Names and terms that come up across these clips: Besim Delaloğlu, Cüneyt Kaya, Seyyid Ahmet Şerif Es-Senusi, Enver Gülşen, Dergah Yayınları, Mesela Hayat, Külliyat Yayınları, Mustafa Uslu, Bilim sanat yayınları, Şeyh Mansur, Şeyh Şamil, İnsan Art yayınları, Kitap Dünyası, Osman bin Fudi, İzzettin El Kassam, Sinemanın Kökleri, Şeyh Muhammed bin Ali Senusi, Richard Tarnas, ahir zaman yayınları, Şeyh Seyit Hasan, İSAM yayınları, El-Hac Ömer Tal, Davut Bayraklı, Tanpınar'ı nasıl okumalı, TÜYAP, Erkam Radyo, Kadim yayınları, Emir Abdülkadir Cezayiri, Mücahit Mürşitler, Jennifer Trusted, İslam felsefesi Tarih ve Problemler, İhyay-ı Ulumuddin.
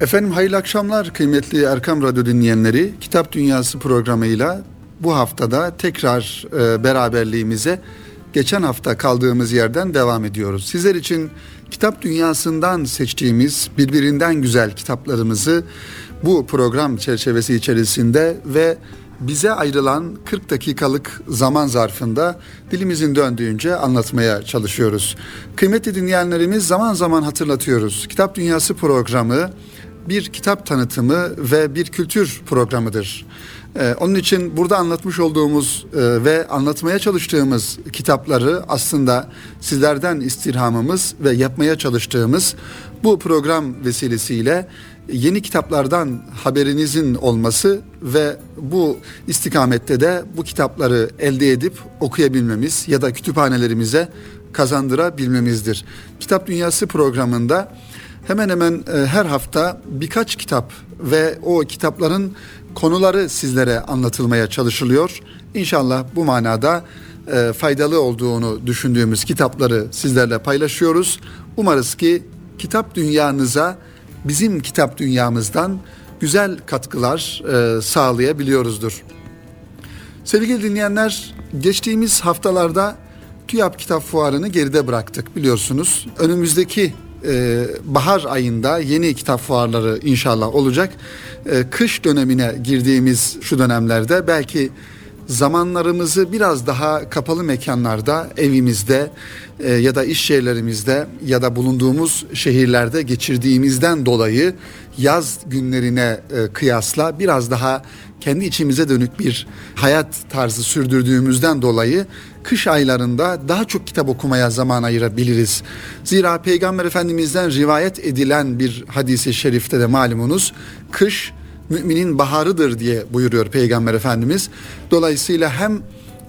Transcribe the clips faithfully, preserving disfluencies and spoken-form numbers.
Efendim hayırlı akşamlar kıymetli Erkam Radyo dinleyenleri. Kitap Dünyası programıyla bu haftada tekrar e, beraberliğimize geçen hafta kaldığımız yerden devam ediyoruz. Sizler için Kitap Dünyası'ndan seçtiğimiz birbirinden güzel kitaplarımızı bu program çerçevesi içerisinde ve bize ayrılan kırk dakikalık zaman zarfında dilimizin döndüğünce anlatmaya çalışıyoruz. Kıymetli dinleyenlerimiz, zaman zaman hatırlatıyoruz. Kitap Dünyası programı bir kitap tanıtımı ve bir kültür programıdır. Ee, onun için burada anlatmış olduğumuz e, ve anlatmaya çalıştığımız kitapları aslında sizlerden istirhamımız ve yapmaya çalıştığımız bu program vesilesiyle yeni kitaplardan haberinizin olması ve bu istikamette de bu kitapları elde edip okuyabilmemiz ya da kütüphanelerimize kazandırabilmemizdir. Kitap Dünyası programında hemen hemen her hafta birkaç kitap ve o kitapların konuları sizlere anlatılmaya çalışılıyor. İnşallah bu manada faydalı olduğunu düşündüğümüz kitapları sizlerle paylaşıyoruz. Umarız ki kitap dünyanıza bizim kitap dünyamızdan güzel katkılar sağlayabiliyoruzdur. Sevgili dinleyenler, geçtiğimiz haftalarda TÜYAP Kitap Fuarı'nı geride bıraktık biliyorsunuz. Önümüzdeki bahar ayında yeni kitap fuarları inşallah olacak. Kış dönemine girdiğimiz şu dönemlerde belki zamanlarımızı biraz daha kapalı mekanlarda, evimizde ya da iş yerlerimizde ya da bulunduğumuz şehirlerde geçirdiğimizden dolayı yaz günlerine kıyasla biraz daha kendi içimize dönük bir hayat tarzı sürdürdüğümüzden dolayı kış aylarında daha çok kitap okumaya zaman ayırabiliriz. Zira Peygamber Efendimiz'den rivayet edilen bir hadis-i şerifte de malumunuz, kış müminin baharıdır diye buyuruyor Peygamber Efendimiz. Dolayısıyla hem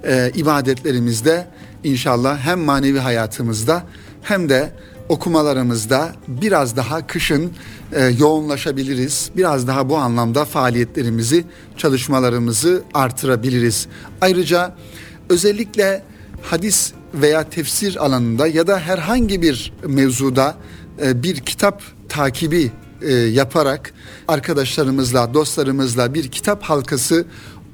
e, ibadetlerimizde inşallah hem manevi hayatımızda hem de okumalarımızda biraz daha kışın e, yoğunlaşabiliriz. Biraz daha bu anlamda faaliyetlerimizi, çalışmalarımızı artırabiliriz. Ayrıca özellikle hadis veya tefsir alanında ya da herhangi bir mevzuda e, bir kitap takibi e, yaparak arkadaşlarımızla, dostlarımızla bir kitap halkası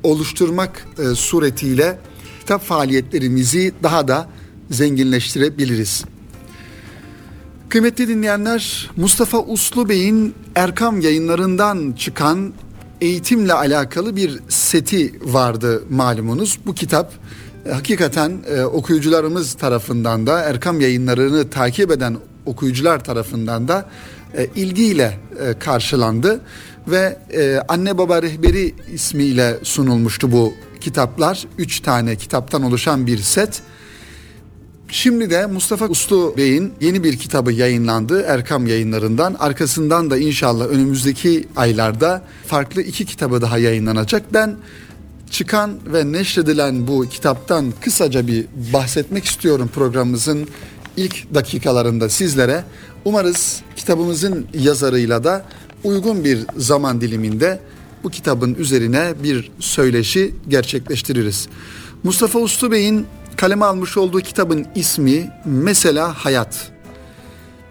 oluşturmak e, suretiyle kitap faaliyetlerimizi daha da zenginleştirebiliriz. Kıymetli dinleyenler, Mustafa Uslu Bey'in Erkam yayınlarından çıkan eğitimle alakalı bir seti vardı malumunuz. Bu kitap hakikaten e, okuyucularımız tarafından da, Erkam yayınlarını takip eden okuyucular tarafından da e, ilgiyle e, karşılandı. Ve e, Anne Baba Rehberi ismiyle sunulmuştu bu kitaplar. Üç tane kitaptan oluşan bir set. Şimdi de Mustafa Uslu Bey'in yeni bir kitabı yayınlandı Erkam yayınlarından. Arkasından da inşallah önümüzdeki aylarda farklı iki kitabı daha yayınlanacak. Ben çıkan ve neşredilen bu kitaptan kısaca bir bahsetmek istiyorum programımızın ilk dakikalarında sizlere. Umarız kitabımızın yazarıyla da uygun bir zaman diliminde bu kitabın üzerine bir söyleşi gerçekleştiririz. Mustafa Uslu Bey'in kaleme almış olduğu kitabın ismi Mesela Hayat.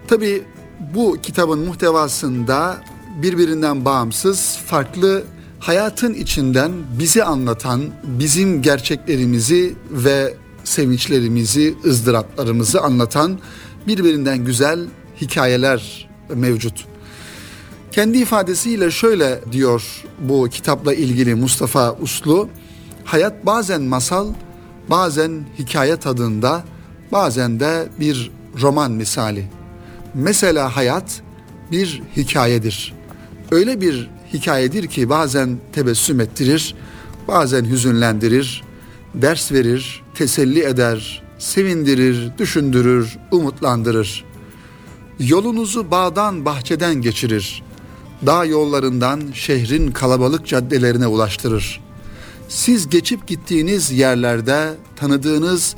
Tabii bu kitabın muhtevasında birbirinden bağımsız, farklı hayatın içinden bizi anlatan, bizim gerçeklerimizi ve sevinçlerimizi, ızdıraplarımızı anlatan birbirinden güzel hikayeler mevcut. Kendi ifadesiyle şöyle diyor bu kitapla ilgili Mustafa Uslu: hayat bazen masal, bazen hikaye tadında, bazen de bir roman misali. Mesela hayat bir hikayedir. Öyle bir hikayedir ki bazen tebessüm ettirir, bazen hüzünlendirir, ders verir, teselli eder, sevindirir, düşündürür, umutlandırır. Yolunuzu bağdan bahçeden geçirir, dağ yollarından şehrin kalabalık caddelerine ulaştırır. Siz geçip gittiğiniz yerlerde tanıdığınız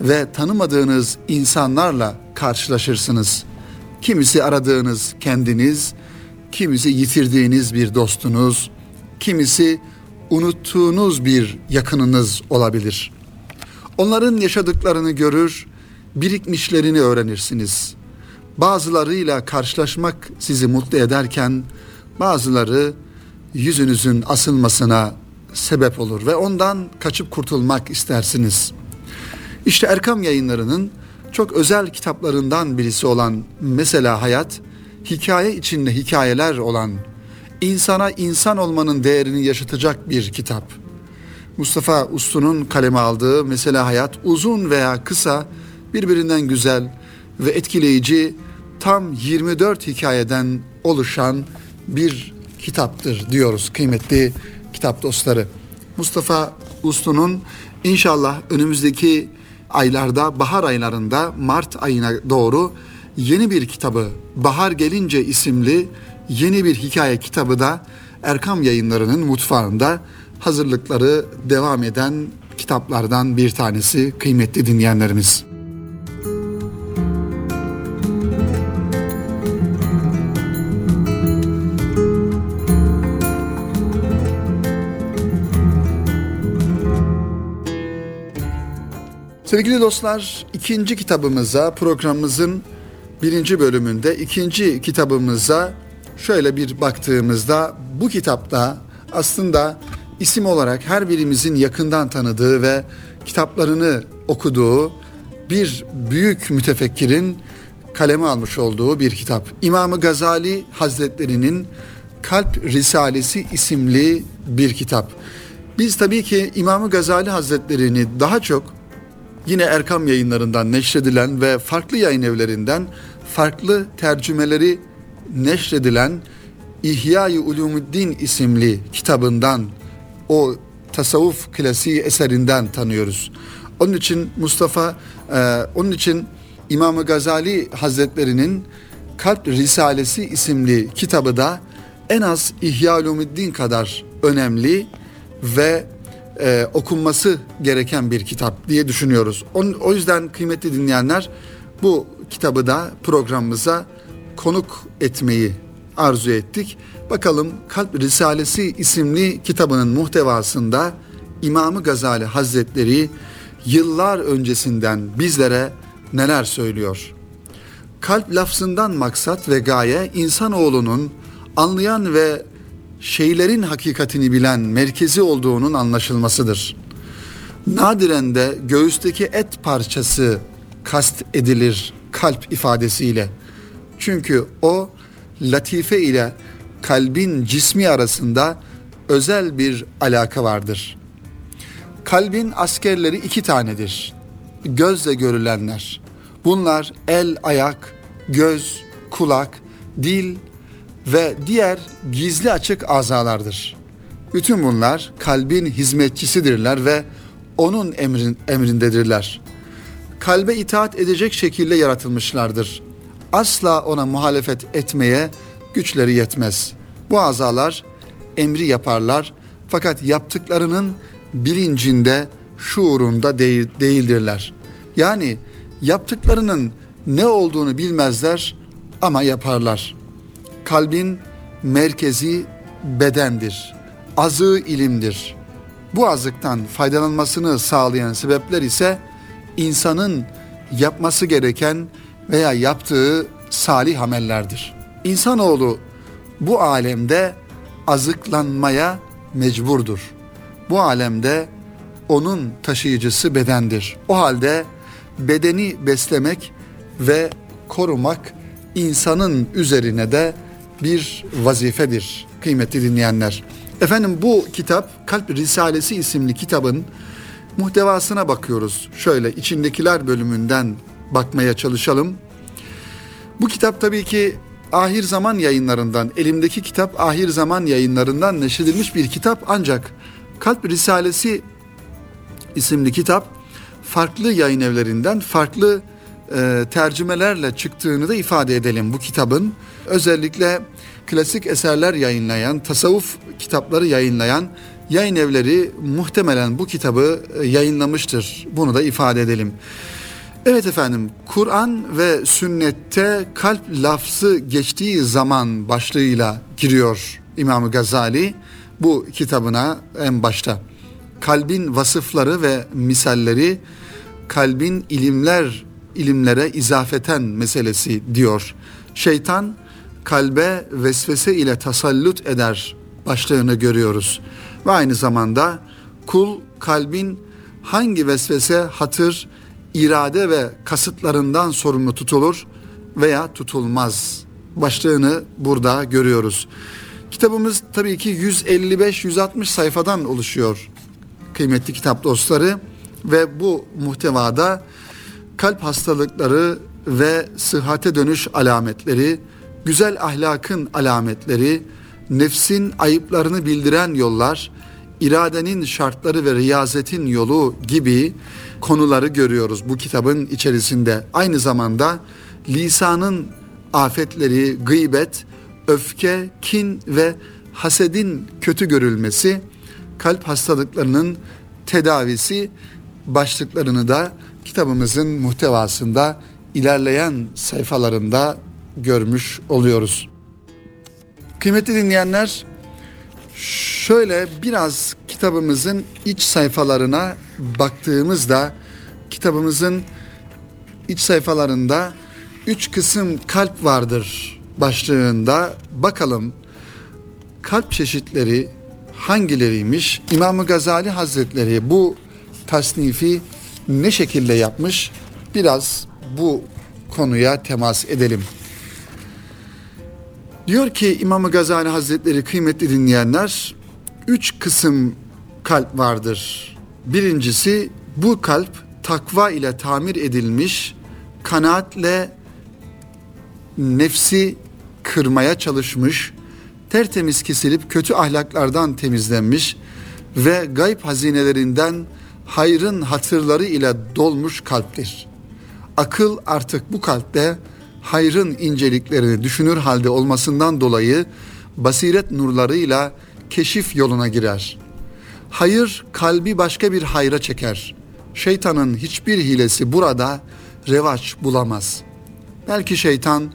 ve tanımadığınız insanlarla karşılaşırsınız. Kimisi aradığınız kendiniz, kimisi yitirdiğiniz bir dostunuz, kimisi unuttuğunuz bir yakınınız olabilir. Onların yaşadıklarını görür, birikmişlerini öğrenirsiniz. Bazılarıyla karşılaşmak sizi mutlu ederken bazıları yüzünüzün asılmasına sebep olur ve ondan kaçıp kurtulmak istersiniz. İşte Erkam yayınlarının çok özel kitaplarından birisi olan Mesela Hayat, hikaye içinde hikayeler olan, insana insan olmanın değerini yaşatacak bir kitap. Mustafa Uslu'nun kaleme aldığı Mesela Hayat, uzun veya kısa, birbirinden güzel ve etkileyici tam yirmi dört hikayeden oluşan bir kitaptır diyoruz kıymetli kitap dostları. Mustafa Uslu'nun inşallah önümüzdeki aylarda, bahar aylarında, Mart ayına doğru yeni bir kitabı, Bahar Gelince isimli yeni bir hikaye kitabı da Erkam Yayınları'nın mutfağında hazırlıkları devam eden kitaplardan bir tanesi kıymetli dinleyenlerimiz. Sevgili dostlar, ikinci kitabımıza, programımızın birinci bölümünde ikinci kitabımıza şöyle bir baktığımızda, bu kitapta aslında isim olarak her birimizin yakından tanıdığı ve kitaplarını okuduğu bir büyük mütefekkirin kaleme almış olduğu bir kitap. İmam-ı Gazali Hazretleri'nin Kalp Risalesi isimli bir kitap. Biz tabii ki İmam-ı Gazali Hazretleri'ni daha çok yine Erkam yayınlarından neşredilen ve farklı yayın evlerinden farklı tercümeleri neşredilen İhyay-ı Ulumuddin isimli kitabından, o tasavvuf klasiği eserinden tanıyoruz. Onun için Mustafa, e, onun için İmam-ı Gazali Hazretleri'nin Kalp Risalesi isimli kitabı da en az İhyay-ı Ulumuddin kadar önemli ve Ee, okunması gereken bir kitap diye düşünüyoruz. On, o yüzden kıymetli dinleyenler, bu kitabı da programımıza konuk etmeyi arzu ettik. Bakalım Kalp Risalesi isimli kitabının muhtevasında İmam-ı Gazali Hazretleri yıllar öncesinden bizlere neler söylüyor? Kalp lafzından maksat ve gaye, insanoğlunun anlayan ve şeylerin hakikatini bilen merkezi olduğunun anlaşılmasıdır. Nadiren de göğüsteki et parçası kast edilir kalp ifadesiyle. Çünkü o latife ile kalbin cismi arasında özel bir alaka vardır. Kalbin askerleri iki tanedir. Gözle görülenler. Bunlar el, ayak, göz, kulak, dil ve diğer gizli açık azalardır. Bütün bunlar kalbin hizmetçisidirler ve onun emrin, emrindedirler. Kalbe itaat edecek şekilde yaratılmışlardır. Asla ona muhalefet etmeye güçleri yetmez. Bu azalar emri yaparlar fakat yaptıklarının bilincinde, şuurunda değil, değildirler. Yani yaptıklarının ne olduğunu bilmezler ama yaparlar. Kalbin merkezi bedendir. Azığı ilimdir. Bu azıktan faydalanmasını sağlayan sebepler ise insanın yapması gereken veya yaptığı salih amellerdir. İnsanoğlu bu alemde azıklanmaya mecburdur. Bu alemde onun taşıyıcısı bedendir. O halde bedeni beslemek ve korumak insanın üzerine de bir vazifedir kıymetli dinleyenler. Efendim, bu kitap, Kalp Risalesi isimli kitabın muhtevasına bakıyoruz. Şöyle içindekiler bölümünden bakmaya çalışalım. Bu kitap tabii ki Ahir Zaman Yayınlarından, elimdeki kitap Ahir Zaman Yayınlarından neşredilmiş bir kitap, ancak Kalp Risalesi isimli kitap farklı yayın evlerinden farklı E, tercümelerle çıktığını da ifade edelim bu kitabın. Özellikle klasik eserler yayınlayan, tasavvuf kitapları yayınlayan yayın evleri muhtemelen bu kitabı e, yayınlamıştır. Bunu da ifade edelim. Evet efendim, Kur'an ve sünnette kalp lafzı geçtiği zaman başlığıyla giriyor İmam-ı Gazali bu kitabına en başta. Kalbin vasıfları ve misalleri, kalbin ilimler ilimlere izafeten meselesi diyor. Şeytan kalbe vesvese ile tasallut eder başlığını görüyoruz. Ve aynı zamanda kul kalbin hangi vesvese, hatır, irade ve kasıtlarından sorumlu tutulur veya tutulmaz başlığını burada görüyoruz. Kitabımız tabii ki yüz elli beş yüz altmış sayfadan oluşuyor kıymetli kitap dostları ve bu muhtevada kalp hastalıkları ve sıhhate dönüş alametleri, güzel ahlakın alametleri, nefsin ayıplarını bildiren yollar, iradenin şartları ve riyazetin yolu gibi konuları görüyoruz bu kitabın içerisinde. Aynı zamanda lisanın afetleri, gıybet, öfke, kin ve hasedin kötü görülmesi, kalp hastalıklarının tedavisi başlıklarını da kitabımızın muhtevasında ilerleyen sayfalarında görmüş oluyoruz. Kıymetli dinleyenler, şöyle biraz kitabımızın iç sayfalarına baktığımızda, kitabımızın iç sayfalarında üç kısım kalp vardır başlığında bakalım kalp çeşitleri hangileriymiş? İmam-ı Gazali Hazretleri bu tasnifi ne şekilde yapmış? Biraz bu konuya temas edelim. Diyor ki İmam-ı Gazali Hazretleri, kıymetli dinleyenler, üç kısım kalp vardır. Birincisi, bu kalp takva ile tamir edilmiş, kanaatle nefsi kırmaya çalışmış, tertemiz kesilip kötü ahlaklardan temizlenmiş ve gayb hazinelerinden hayrın hatırları ile dolmuş kalptir. Akıl artık bu kalpte hayrın inceliklerini düşünür halde olmasından dolayı basiret nurlarıyla keşif yoluna girer. Hayır kalbi başka bir hayra çeker. Şeytanın hiçbir hilesi burada revaç bulamaz. Belki şeytan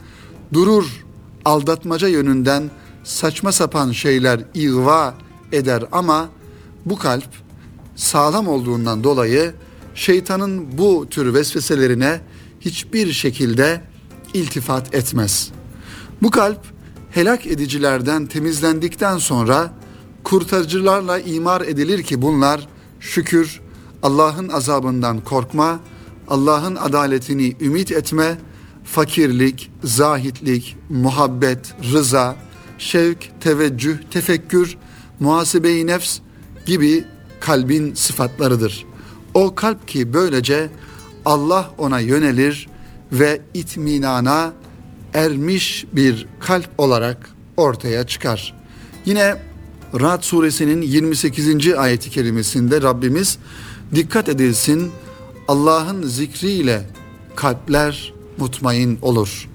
durur, aldatmaca yönünden saçma sapan şeyler ihva eder ama bu kalp sağlam olduğundan dolayı şeytanın bu tür vesveselerine hiçbir şekilde iltifat etmez. Bu kalp helak edicilerden temizlendikten sonra kurtarıcılarla imar edilir ki bunlar şükür, Allah'ın azabından korkma, Allah'ın adaletini ümit etme, fakirlik, zahitlik, muhabbet, rıza, şevk, teveccüh, tefekkür, muhasebe-i nefs gibi kalbin sıfatlarıdır. O kalp ki böylece Allah ona yönelir ve itminana ermiş bir kalp olarak ortaya çıkar. Yine Ra'd suresinin yirmi sekizinci ayeti kerimesinde Rabbimiz dikkat edilsin, Allah'ın zikriyle kalpler mutmain olur.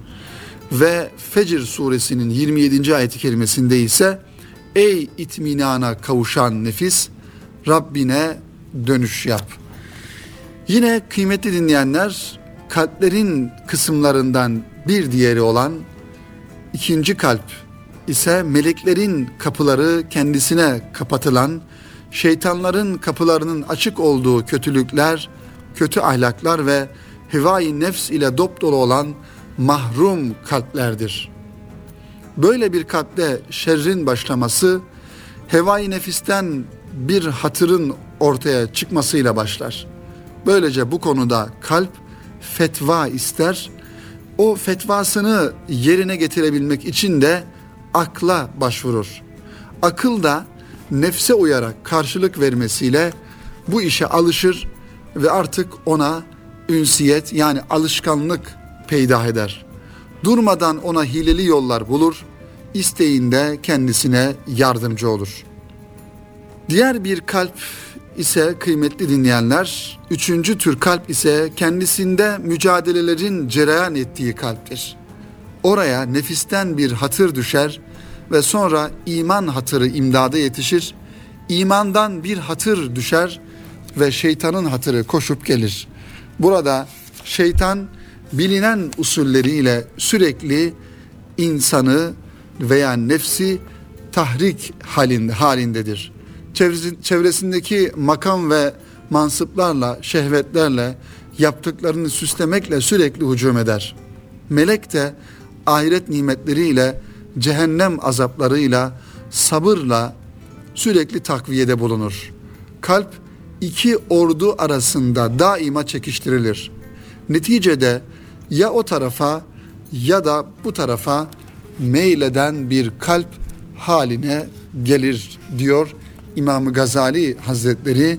Ve Fecr suresinin yirmi yedinci ayeti kerimesinde ise ey itminana kavuşan nefis, Rabbine dönüş yap. Yine kıymetli dinleyenler, kalplerin kısımlarından bir diğeri olan ikinci kalp ise meleklerin kapıları kendisine kapatılan, şeytanların kapılarının açık olduğu kötülükler, kötü ahlaklar ve hevai nefs ile dopdolu olan mahrum kalplerdir. Böyle bir kalpte şerrin başlaması, hevai nefisten bir hatırın ortaya çıkmasıyla başlar. Böylece bu konuda kalp fetva ister. O fetvasını yerine getirebilmek için de akla başvurur. Akıl da nefse uyarak karşılık vermesiyle bu işe alışır ve artık ona ünsiyet, yani alışkanlık peydah eder. Durmadan ona hileli yollar bulur, isteğinde kendisine yardımcı olur. Diğer bir kalp ise kıymetli dinleyenler, üçüncü tür kalp ise kendisinde mücadelelerin cereyan ettiği kalptir. Oraya nefisten bir hatır düşer ve sonra iman hatırı imdada yetişir. İmandan bir hatır düşer ve şeytanın hatırı koşup gelir. Burada şeytan bilinen usulleriyle sürekli insanı veya nefsi tahrik halinde, halindedir. Çevresindeki makam ve mansıplarla, şehvetlerle, yaptıklarını süslemekle sürekli hücum eder. Melek de ahiret nimetleriyle cehennem azaplarıyla, sabırla sürekli takviyede bulunur. Kalp iki ordu arasında daima çekiştirilir. Neticede ya o tarafa ya da bu tarafa meyleden bir kalp haline gelir diyor İmam-ı Gazali Hazretleri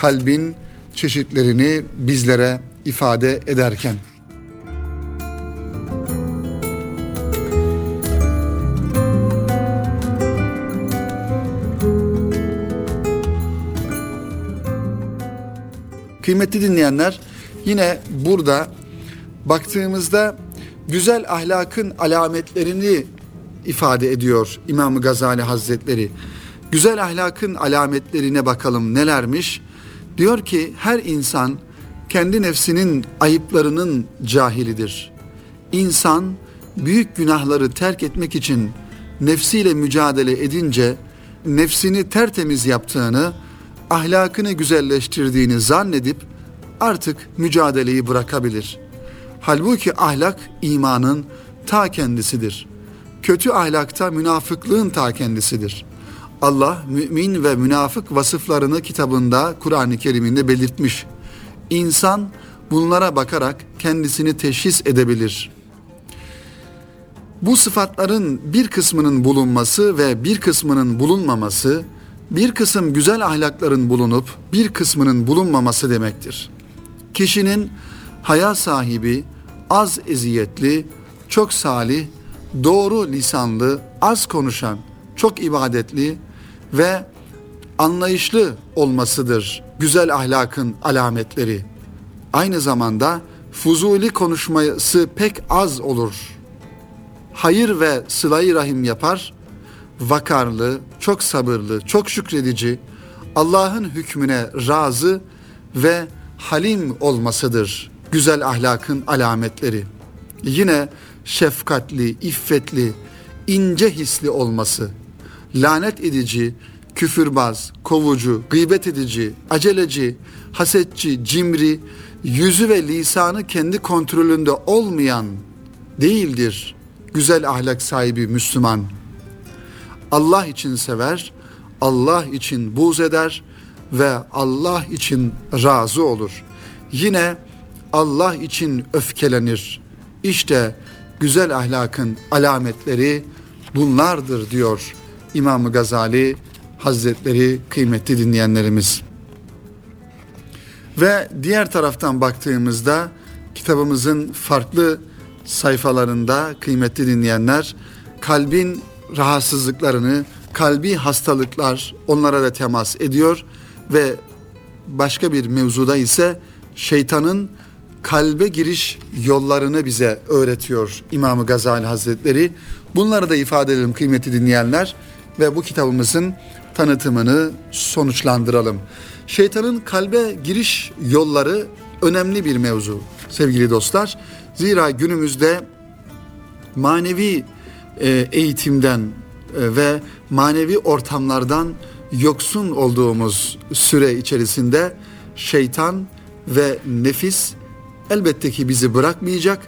kalbin çeşitlerini bizlere ifade ederken. Kıymetli dinleyenler, yine burada baktığımızda güzel ahlakın alametlerini ifade ediyor İmam-ı Gazali Hazretleri. Güzel ahlakın alametlerine bakalım nelermiş? Diyor ki her insan kendi nefsinin ayıplarının cahilidir. İnsan büyük günahları terk etmek için nefsiyle mücadele edince nefsini tertemiz yaptığını, ahlakını güzelleştirdiğini zannedip artık mücadeleyi bırakabilir. Halbuki ahlak imanın ta kendisidir. Kötü ahlakta münafıklığın ta kendisidir. Allah mümin ve münafık vasıflarını kitabında, Kur'an-ı Kerim'inde belirtmiş. İnsan bunlara bakarak kendisini teşhis edebilir. Bu sıfatların bir kısmının bulunması ve bir kısmının bulunmaması, bir kısım güzel ahlakların bulunup bir kısmının bulunmaması demektir. Kişinin haya sahibi, az eziyetli, çok salih, doğru lisanlı, az konuşan, çok ibadetli ve anlayışlı olmasıdır güzel ahlakın alametleri. Aynı zamanda fuzuli konuşması pek az olur. Hayır ve sıla-i rahim yapar, vakarlı, çok sabırlı, çok şükredici, Allah'ın hükmüne razı ve halim olmasıdır güzel ahlakın alametleri. Yine şefkatli, iffetli, ince hisli olması, lanet edici, küfürbaz, kovucu, gıybet edici, aceleci, hasetçi, cimri, yüzü ve lisanı kendi kontrolünde olmayan değildir güzel ahlak sahibi Müslüman. Allah için sever, Allah için buğz eder ve Allah için razı olur. Yine Allah için öfkelenir. İşte güzel ahlakın alametleri bunlardır diyor İmam-ı Gazali Hazretleri kıymetli dinleyenlerimiz. Ve diğer taraftan baktığımızda kitabımızın farklı sayfalarında kıymetli dinleyenler kalbin rahatsızlıklarını, kalbi hastalıklar onlara da temas ediyor ve başka bir mevzuda ise şeytanın kalbe giriş yollarını bize öğretiyor İmam-ı Gazali Hazretleri. Bunları da ifade edelim kıymetli dinleyenler ve bu kitabımızın tanıtımını sonuçlandıralım. Şeytanın kalbe giriş yolları önemli bir mevzu sevgili dostlar. Zira günümüzde manevi eğitimden ve manevi ortamlardan yoksun olduğumuz süre içerisinde şeytan ve nefis elbette ki bizi bırakmayacak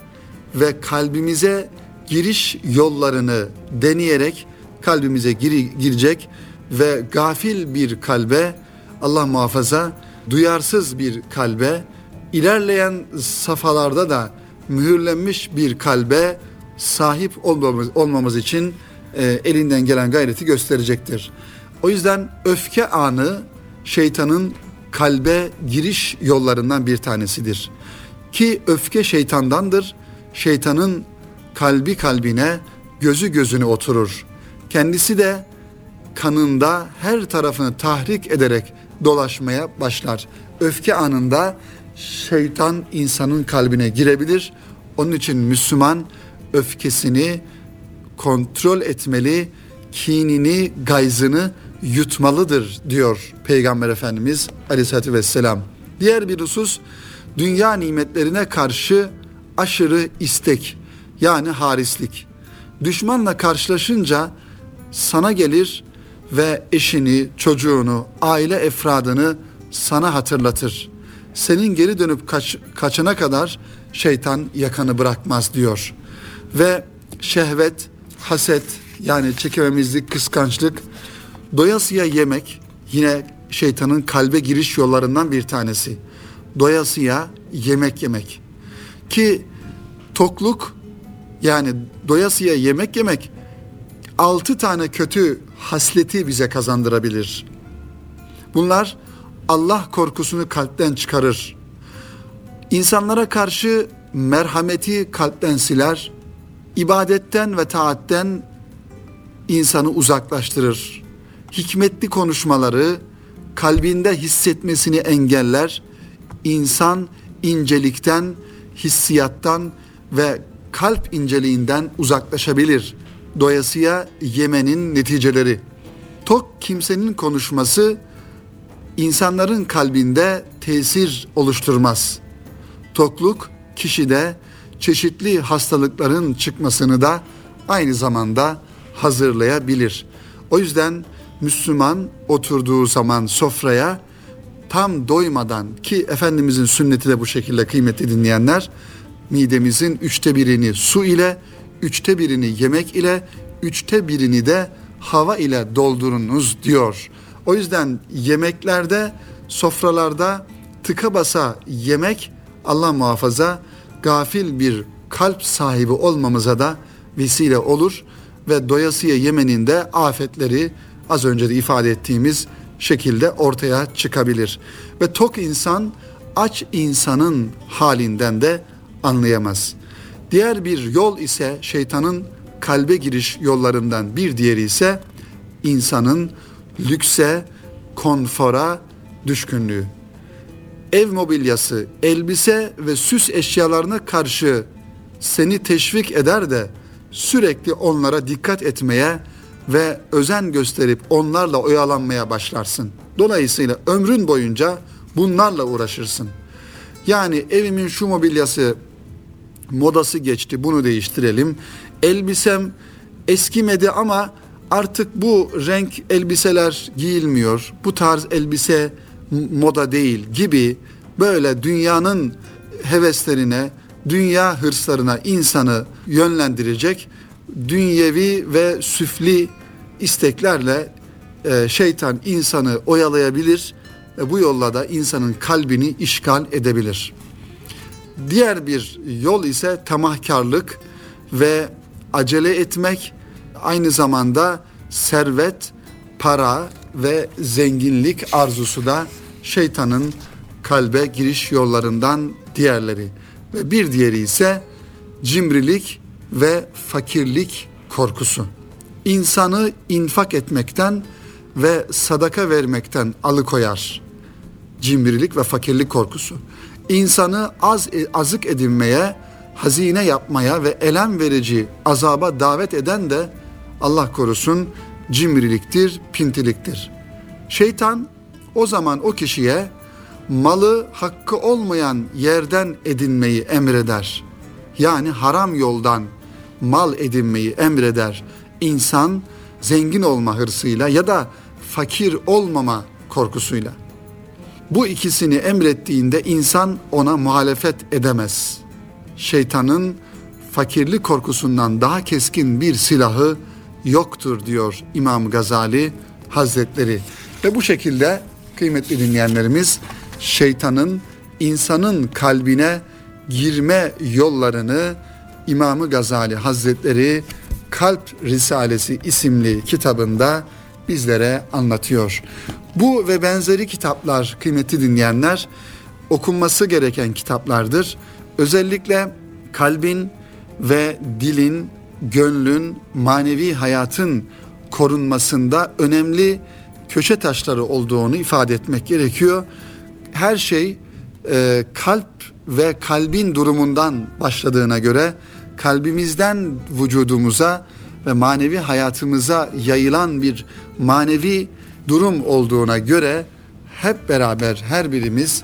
ve kalbimize giriş yollarını deneyerek kalbimize gir- girecek ve gafil bir kalbe, Allah muhafaza, duyarsız bir kalbe, ilerleyen safhalarda da mühürlenmiş bir kalbe sahip olmamız, olmamız için e, elinden gelen gayreti gösterecektir. O yüzden öfke anı şeytanın kalbe giriş yollarından bir tanesidir. Ki öfke şeytandandır. Şeytanın kalbi kalbine, gözü gözüne oturur. Kendisi de kanında her tarafını tahrik ederek dolaşmaya başlar. Öfke anında şeytan insanın kalbine girebilir. Onun için Müslüman öfkesini kontrol etmeli, kinini, gayzını yutmalıdır diyor Peygamber Efendimiz Aleyhisselatü Vesselam. Diğer bir husus, dünya nimetlerine karşı aşırı istek, yani harislik. Düşmanla karşılaşınca sana gelir ve eşini, çocuğunu, aile efradını sana hatırlatır. Senin geri dönüp kaç, kaçana kadar şeytan yakanı bırakmaz diyor. Ve şehvet, haset, yani çekememizlik, kıskançlık, doyasıya yemek yine şeytanın kalbe giriş yollarından bir tanesi. Doyasıya yemek yemek. Ki tokluk, yani doyasıya yemek yemek altı tane kötü hasleti bize kazandırabilir. Bunlar Allah korkusunu kalpten çıkarır. İnsanlara karşı merhameti kalpten siler. İbadetten ve taatten insanı uzaklaştırır. Hikmetli konuşmaları kalbinde hissetmesini engeller. İnsan incelikten, hissiyattan ve kalp inceliğinden uzaklaşabilir. Doyasıya yemenin neticeleri. Tok kimsenin konuşması insanların kalbinde tesir oluşturmaz. Tokluk kişide çeşitli hastalıkların çıkmasını da aynı zamanda hazırlayabilir. O yüzden Müslüman oturduğu zaman sofraya tam doymadan, ki Efendimizin sünneti de bu şekilde kıymetli dinleyenler, midemizin üçte birini su ile, üçte birini yemek ile, üçte birini de hava ile doldurunuz diyor. O yüzden yemeklerde, sofralarda tıka basa yemek, Allah muhafaza, gafil bir kalp sahibi olmamıza da vesile olur ve doyasıya yemenin de afetleri az önce de ifade ettiğimiz şekilde ortaya çıkabilir. Ve tok insan aç insanın halinden de anlayamaz. Diğer bir yol ise şeytanın kalbe giriş yollarından bir diğeri ise insanın lükse, konfora düşkünlüğü. Ev mobilyası, elbise ve süs eşyalarına karşı seni teşvik eder de sürekli onlara dikkat etmeye ve özen gösterip onlarla oyalanmaya başlarsın. Dolayısıyla ömrün boyunca bunlarla uğraşırsın. Yani evimin şu mobilyası modası geçti, bunu değiştirelim. Elbisem eskimedi ama artık bu renk elbiseler giyilmiyor. Bu tarz elbise moda değil gibi, böyle dünyanın heveslerine, dünya hırslarına insanı yönlendirecek dünyevi ve süfli isteklerle şeytan insanı oyalayabilir. Bu yolla da insanın kalbini işgal edebilir. Diğer bir yol ise tamahkarlık ve acele etmek, aynı zamanda servet, para ve zenginlik arzusu da şeytanın kalbe giriş yollarından diğerleri. Ve bir diğeri ise cimrilik ve fakirlik korkusu. İnsanı infak etmekten ve sadaka vermekten alıkoyar cimrilik ve fakirlik korkusu. İnsanı az azık edinmeye, hazine yapmaya ve elem verici azaba davet eden de Allah korusun cimriliktir, pintiliktir. Şeytan o zaman o kişiye malı hakkı olmayan yerden edinmeyi emreder. Yani haram yoldan mal edinmeyi emreder. İnsan zengin olma hırsıyla ya da fakir olmama korkusuyla. Bu ikisini emrettiğinde insan ona muhalefet edemez. Şeytanın fakirlik korkusundan daha keskin bir silahı yoktur diyor İmam Gazali Hazretleri. Ve bu şekilde kıymetli dinleyenlerimiz şeytanın insanın kalbine girme yollarını İmam Gazali Hazretleri Kalp Risalesi isimli kitabında bizlere anlatıyor. Bu ve benzeri kitaplar kıymetli dinleyenler okunması gereken kitaplardır. Özellikle kalbin ve dilin, gönlün, manevi hayatın korunmasında önemli köşe taşları olduğunu ifade etmek gerekiyor. Her şey e, kalp ve kalbin durumundan başladığına göre kalbimizden vücudumuza ve manevi hayatımıza yayılan bir manevi durum olduğuna göre hep beraber her birimiz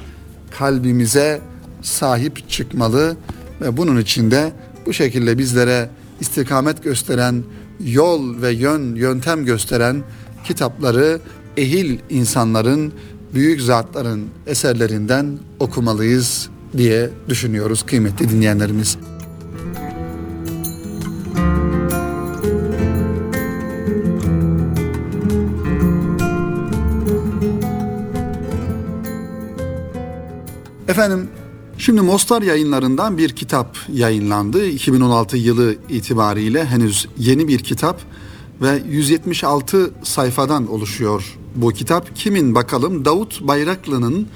kalbimize sahip çıkmalı ve bunun için de bu şekilde bizlere istikamet gösteren, yol ve yön yöntem gösteren kitapları ehil insanların, büyük zatların eserlerinden okumalıyız diye düşünüyoruz kıymetli dinleyenlerimiz. Efendim, şimdi Mostar yayınlarından bir kitap yayınlandı. iki bin on altı yılı itibariyle henüz yeni bir kitap ve yüz yetmiş altı sayfadan oluşuyor bu kitap. Kimin bakalım? Davut Bayraklı'nın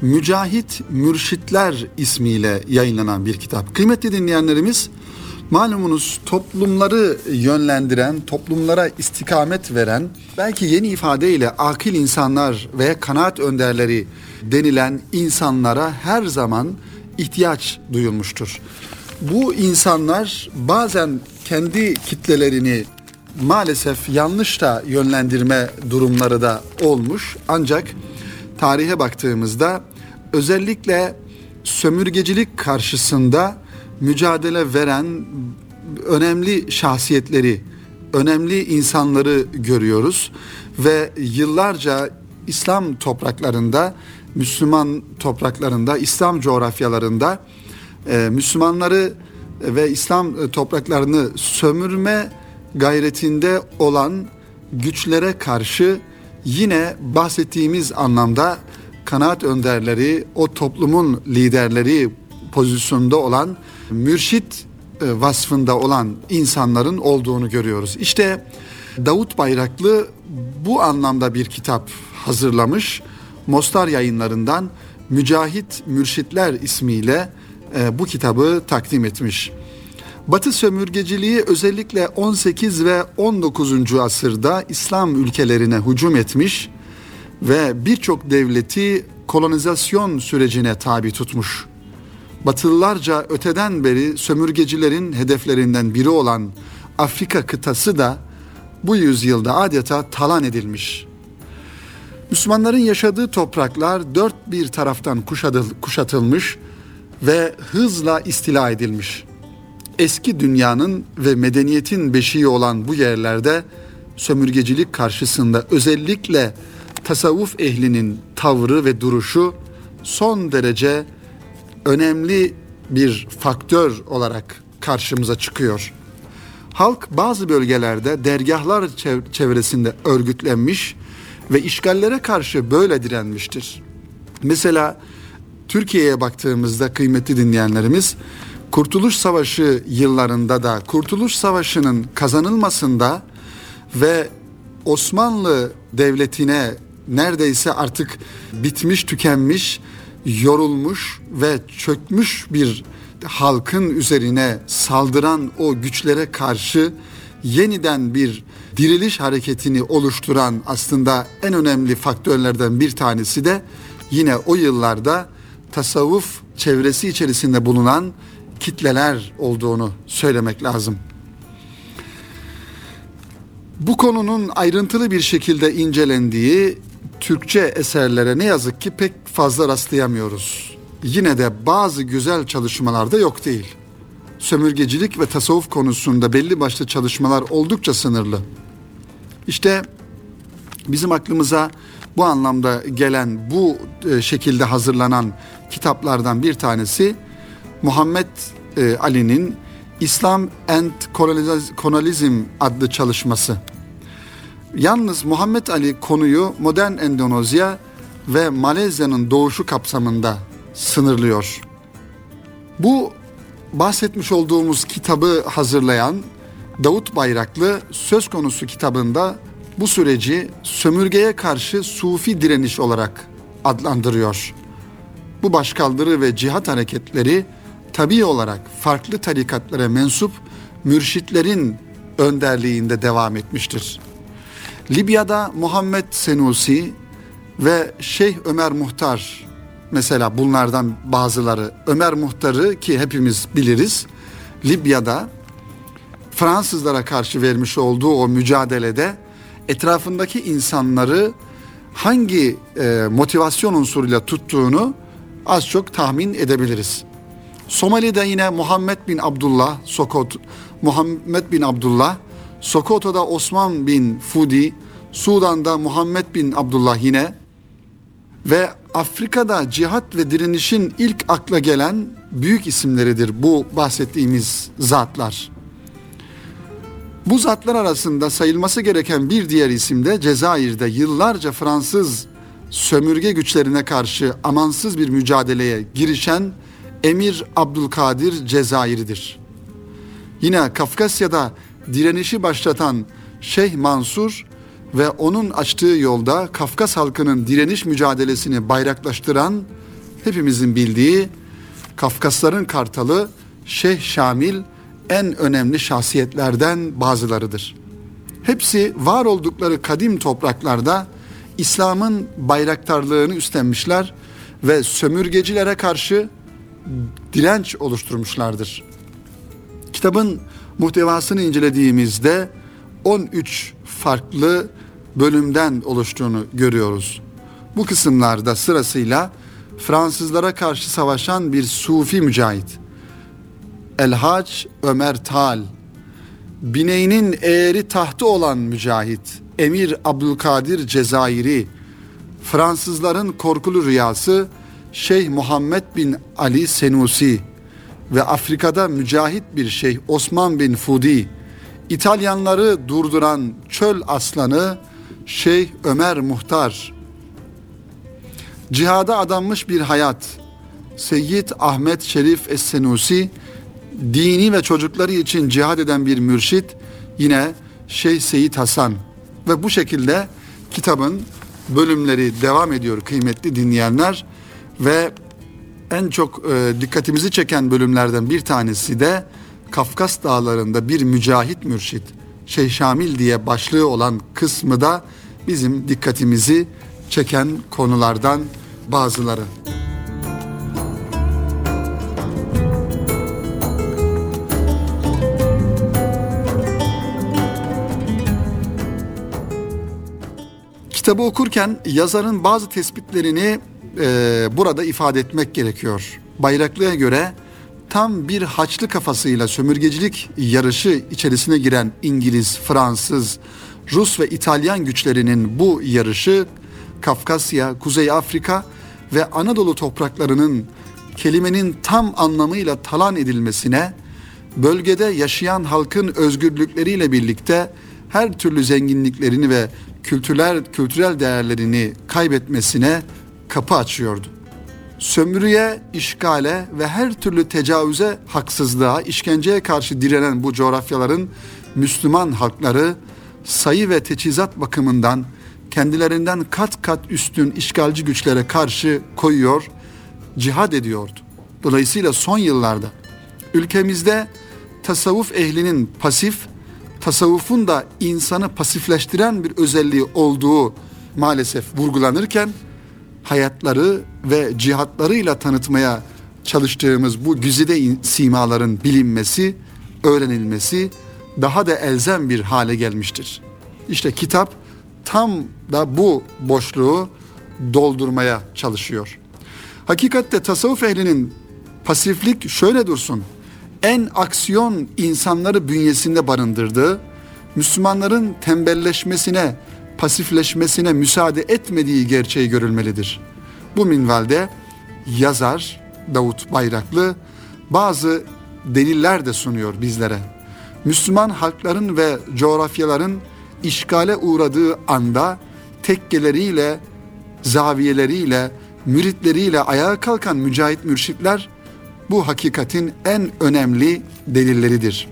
Mücahit Mürşitler ismiyle yayınlanan bir kitap. Kıymetli dinleyenlerimiz, malumunuz toplumları yönlendiren, toplumlara istikamet veren, belki yeni ifadeyle akil insanlar veya kanaat önderleri denilen insanlara her zaman ihtiyaç duyulmuştur. Bu insanlar bazen kendi kitlelerini maalesef yanlış da yönlendirme durumları da olmuş. Ancak tarihe baktığımızda özellikle sömürgecilik karşısında mücadele veren önemli şahsiyetleri, önemli insanları görüyoruz ve yıllarca İslam topraklarında, Müslüman topraklarında, İslam coğrafyalarında Müslümanları ve İslam topraklarını sömürme gayretinde olan güçlere karşı yine bahsettiğimiz anlamda kanaat önderleri, o toplumun liderleri pozisyonda olan, mürşit vasfında olan insanların olduğunu görüyoruz. İşte Davut Bayraklı bu anlamda bir kitap hazırlamış. Mostar yayınlarından Mücahit Mürşitler ismiyle bu kitabı takdim etmiş. Batı sömürgeciliği özellikle on sekiz ve on dokuzuncu asırda İslam ülkelerine hücum etmiş ve birçok devleti kolonizasyon sürecine tabi tutmuş. Batılılarca öteden beri sömürgecilerin hedeflerinden biri olan Afrika kıtası da bu yüzyılda adeta talan edilmiş. Müslümanların yaşadığı topraklar dört bir taraftan kuşatılmış ve hızla istila edilmiş. Eski dünyanın ve medeniyetin beşiği olan bu yerlerde sömürgecilik karşısında özellikle tasavvuf ehlinin tavrı ve duruşu son derece önemli bir faktör olarak karşımıza çıkıyor. Halk bazı bölgelerde dergahlar çevresinde örgütlenmiş ve işgallere karşı böyle direnmiştir. Mesela Türkiye'ye baktığımızda kıymetli dinleyenlerimiz, Kurtuluş Savaşı yıllarında da Kurtuluş Savaşı'nın kazanılmasında ve Osmanlı Devleti'ne neredeyse artık bitmiş, tükenmiş, yorulmuş ve çökmüş bir halkın üzerine saldıran o güçlere karşı yeniden bir diriliş hareketini oluşturan aslında en önemli faktörlerden bir tanesi de yine o yıllarda tasavvuf çevresi içerisinde bulunan kitleler olduğunu söylemek lazım. Bu konunun ayrıntılı bir şekilde incelendiği Türkçe eserlere ne yazık ki pek fazla rastlayamıyoruz. Yine de bazı güzel çalışmalar da yok değil. Sömürgecilik ve tasavvuf konusunda belli başlı çalışmalar oldukça sınırlı. İşte bizim aklımıza bu anlamda gelen, bu şekilde hazırlanan kitaplardan bir tanesi Muhammed Ali'nin İslam and Colonialism adlı çalışması. Yalnız Muhammed Ali konuyu modern Endonezya ve Malezya'nın doğuşu kapsamında sınırlıyor. Bu bahsetmiş olduğumuz kitabı hazırlayan Davut Bayraklı söz konusu kitabında bu süreci sömürgeye karşı sufi direniş olarak adlandırıyor. Bu başkaldırı ve cihat hareketleri tabii olarak farklı tarikatlara mensup mürşitlerin önderliğinde devam etmiştir. Libya'da Muhammed Senusi ve Şeyh Ömer Muhtar, mesela bunlardan bazıları. Ömer Muhtar'ı ki hepimiz biliriz, Libya'da Fransızlara karşı vermiş olduğu o mücadelede etrafındaki insanları hangi e, motivasyon unsuruyla tuttuğunu az çok tahmin edebiliriz. Somali'de yine Muhammed bin Abdullah Sokoto, Muhammed bin Abdullah, Sokoto'da Osman bin Fudi, Sudan'da Muhammed bin Abdullah yine ve Afrika'da cihat ve direnişin ilk akla gelen büyük isimleridir bu bahsettiğimiz zatlar. Bu zatlar arasında sayılması gereken bir diğer isim de Cezayir'de yıllarca Fransız sömürge güçlerine karşı amansız bir mücadeleye girişen Emir Abdülkadir Cezayir'idir. Yine Kafkasya'da direnişi başlatan Şeyh Mansur ve onun açtığı yolda Kafkas halkının direniş mücadelesini bayraklaştıran hepimizin bildiği Kafkasların kartalı Şeyh Şamil en önemli şahsiyetlerden bazılarıdır. Hepsi var oldukları kadim topraklarda İslam'ın bayraktarlığını üstlenmişler ve sömürgecilere karşı direnç oluşturmuşlardır. Kitabın muhtevasını incelediğimizde on üç farklı bölümden oluştuğunu görüyoruz. Bu kısımlarda sırasıyla Fransızlara karşı savaşan bir Sufi mücahit, El-Hac Ömer Tal, bineğinin eğri tahtı olan mücahit, Emir Abdülkadir Cezayiri, Fransızların korkulu rüyası Şeyh Muhammed bin Ali Senusi ve Afrika'da mücahit bir Şeyh Osman bin Fudi, İtalyanları durduran çöl aslanı Şeyh Ömer Muhtar, cihada adanmış bir hayat Seyyid Ahmet Şerif Es-Senusi, dini ve çocukları için cihad eden bir mürşit yine Şeyh Seyit Hasan. Ve bu şekilde kitabın bölümleri devam ediyor kıymetli dinleyenler. Ve en çok e, dikkatimizi çeken bölümlerden bir tanesi de Kafkas Dağları'nda bir mücahit mürşit Şeyh Şamil diye başlığı olan kısmı da bizim dikkatimizi çeken konulardan bazıları. Kitabı okurken yazarın bazı tespitlerini e, burada ifade etmek gerekiyor. Bayraklı'ya göre tam bir haçlı kafasıyla sömürgecilik yarışı içerisine giren İngiliz, Fransız, Rus ve İtalyan güçlerinin bu yarışı Kafkasya, Kuzey Afrika ve Anadolu topraklarının kelimenin tam anlamıyla talan edilmesine, bölgede yaşayan halkın özgürlükleriyle birlikte her türlü zenginliklerini ve kültürler, kültürel değerlerini kaybetmesine kapı açıyordu. Sömürüye, işgale ve her türlü tecavüze, haksızlığa, işkenceye karşı direnen bu coğrafyaların Müslüman halkları sayı ve teçhizat bakımından kendilerinden kat kat üstün işgalci güçlere karşı koyuyor, cihad ediyordu. Dolayısıyla son yıllarda ülkemizde tasavvuf ehlinin pasif, tasavvufun da insanı pasifleştiren bir özelliği olduğu maalesef vurgulanırken, hayatları ve cihatlarıyla tanıtmaya çalıştığımız bu güzide simaların bilinmesi, öğrenilmesi daha da elzem bir hale gelmiştir. İşte kitap tam da bu boşluğu doldurmaya çalışıyor. Hakikatte tasavvuf ehlinin pasiflik şöyle dursun, en aksiyon insanları bünyesinde barındırdığı, Müslümanların tembelleşmesine, pasifleşmesine müsaade etmediği gerçeği görülmelidir. Bu minvalde yazar Davut Bayraklı bazı deliller de sunuyor bizlere. Müslüman halkların ve coğrafyaların işgale uğradığı anda tekkeleriyle, zaviyeleriyle, müritleriyle ayağa kalkan mücahit mürşitler bu hakikatin en önemli delilleridir.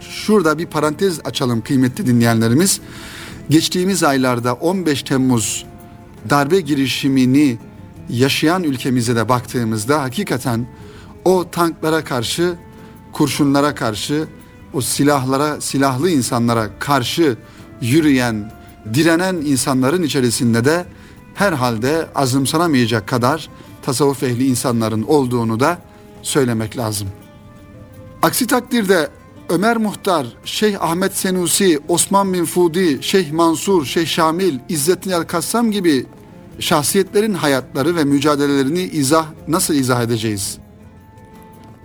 Şurada bir parantez açalım kıymetli dinleyenlerimiz. Geçtiğimiz aylarda on beş Temmuz darbe girişimini yaşayan ülkemize de baktığımızda hakikaten o tanklara karşı, kurşunlara karşı, o silahlara, silahlı insanlara karşı yürüyen, direnen insanların içerisinde de herhalde azımsanamayacak kadar tasavvuf ehli insanların olduğunu da söylemek lazım. Aksi takdirde Ömer Muhtar, Şeyh Ahmet Senusi, Osman bin Fudi, Şeyh Mansur, Şeyh Şamil, İzzettin El Kassam gibi şahsiyetlerin hayatları ve mücadelelerini izah nasıl izah edeceğiz?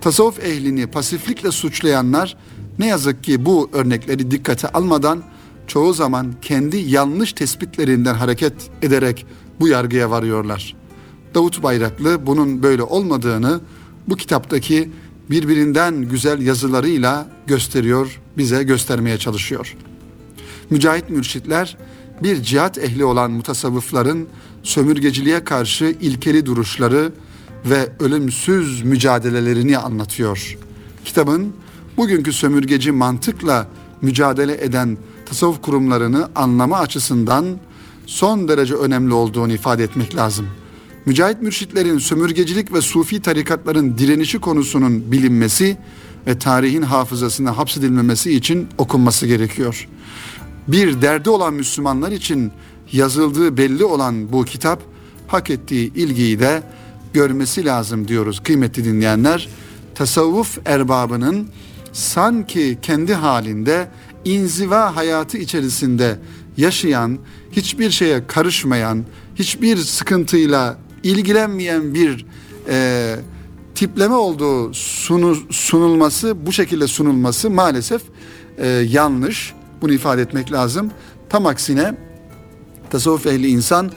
Tasavvuf ehlini pasiflikle suçlayanlar ne yazık ki bu örnekleri dikkate almadan çoğu zaman kendi yanlış tespitlerinden hareket ederek bu yargıya varıyorlar. Davut Bayraklı bunun böyle olmadığını bu kitaptaki birbirinden güzel yazılarıyla gösteriyor, bize göstermeye çalışıyor. Mücahit mürşitler, bir cihat ehli olan mutasavvıfların sömürgeciliğe karşı ilkeli duruşları ve ölümsüz mücadelelerini anlatıyor. Kitabın bugünkü sömürgeci mantıkla mücadele eden tasavvuf kurumlarını anlama açısından son derece önemli olduğunu ifade etmek lazım. Mücahit mürşitlerin sömürgecilik ve sufi tarikatların direnişi konusunun bilinmesi ve tarihin hafızasına hapsedilmemesi için okunması gerekiyor. Bir derdi olan Müslümanlar için yazıldığı belli olan bu kitap hak ettiği ilgiyi de görmesi lazım diyoruz kıymetli dinleyenler. Tasavvuf erbabının sanki kendi halinde inziva hayatı içerisinde yaşayan, hiçbir şeye karışmayan, hiçbir sıkıntıyla ilgilenmeyen bir e, tipleme olduğu sunu, sunulması, bu şekilde sunulması maalesef e, yanlış. Bunu ifade etmek lazım. Tam aksine tasavvuf ehli insan,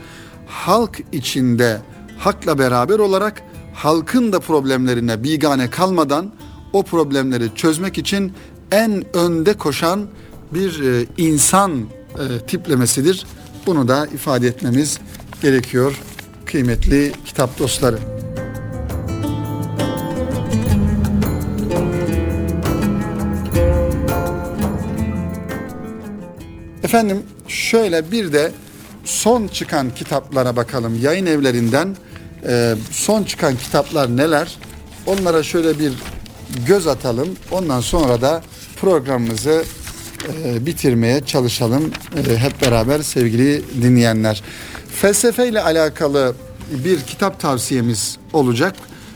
halk içinde hakla beraber olarak halkın da problemlerine bigane kalmadan o problemleri çözmek için en önde koşan bir insan tiplemesidir. Bunu da ifade etmemiz gerekiyor kıymetli kitap dostları. Efendim şöyle bir de son çıkan kitaplara bakalım. Yayın evlerinden e, son çıkan kitaplar neler? Onlara şöyle bir göz atalım. Ondan sonra da programımızı e, bitirmeye çalışalım e, hep beraber sevgili dinleyenler. Felsefeyle alakalı bir kitap tavsiyemiz olacak.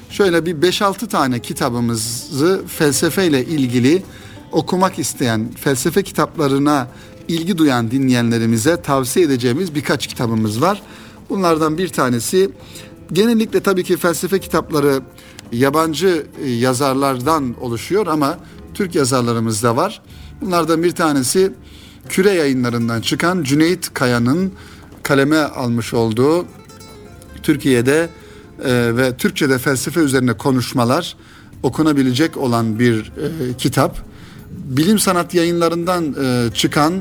Şöyle bir beş altı tane kitabımızı felsefeyle ilgili okumak isteyen, felsefe kitaplarına ilgi duyan dinleyenlerimize tavsiye edeceğimiz birkaç kitabımız var. Bunlardan bir tanesi, genellikle tabii ki felsefe kitapları yabancı yazarlardan oluşuyor ama Türk yazarlarımız da var. Bunlardan bir tanesi Küre yayınlarından çıkan Cüneyt Kaya'nın kaleme almış olduğu Türkiye'de ve Türkçe'de felsefe üzerine konuşmalar okunabilecek olan bir kitap. Bilim sanat yayınlarından e, çıkan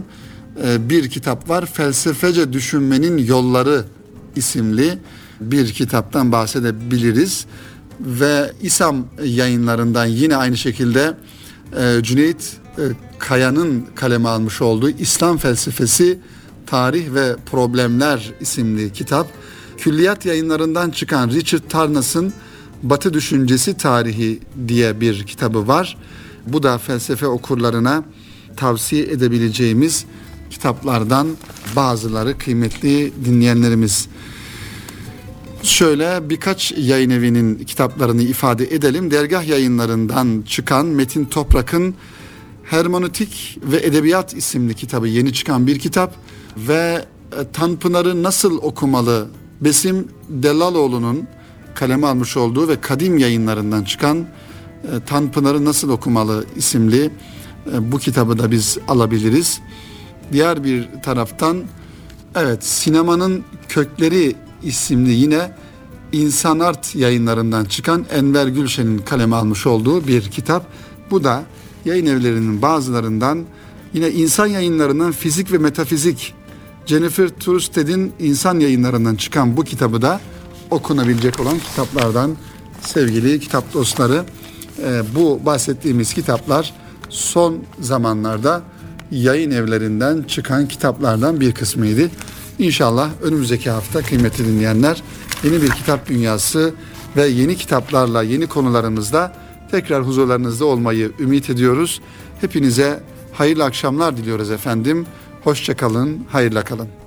e, bir kitap var. Felsefece Düşünmenin Yolları isimli bir kitaptan bahsedebiliriz. Ve İSAM yayınlarından yine aynı şekilde e, Cüneyt e, Kaya'nın kaleme almış olduğu İslam felsefesi Tarih ve Problemler isimli kitap. Külliyat yayınlarından çıkan Richard Tarnas'ın Batı Düşüncesi Tarihi diye bir kitabı var. Bu da felsefe okurlarına tavsiye edebileceğimiz kitaplardan bazıları kıymetli dinleyenlerimiz. Şöyle birkaç yayın evinin kitaplarını ifade edelim. Dergah yayınlarından çıkan Metin Toprak'ın Hermenötik ve Edebiyat isimli kitabı, yeni çıkan bir kitap. Ve Tanpınar'ı Nasıl Okumalı, Besim Delaloğlu'nun kaleme almış olduğu ve Kadim yayınlarından çıkan Tanpınar'ı Nasıl Okumalı isimli bu kitabı da biz alabiliriz. Diğer bir taraftan evet Sinemanın Kökleri isimli yine İnsan Art yayınlarından çıkan Enver Gülşen'in kaleme almış olduğu bir kitap. Bu da yayın evlerinin bazılarından. Yine İnsan yayınlarından Fizik ve Metafizik, Jennifer Trusted'in İnsan yayınlarından çıkan bu kitabı da okunabilecek olan kitaplardan sevgili kitap dostları. Bu bahsettiğimiz kitaplar son zamanlarda yayın evlerinden çıkan kitaplardan bir kısmıydı. İnşallah önümüzdeki hafta kıymetli dinleyenler yeni bir kitap dünyası ve yeni kitaplarla yeni konularımızda tekrar huzurlarınızda olmayı ümit ediyoruz. Hepinize hayırlı akşamlar diliyoruz efendim. Hoşça kalın, hayırla kalın.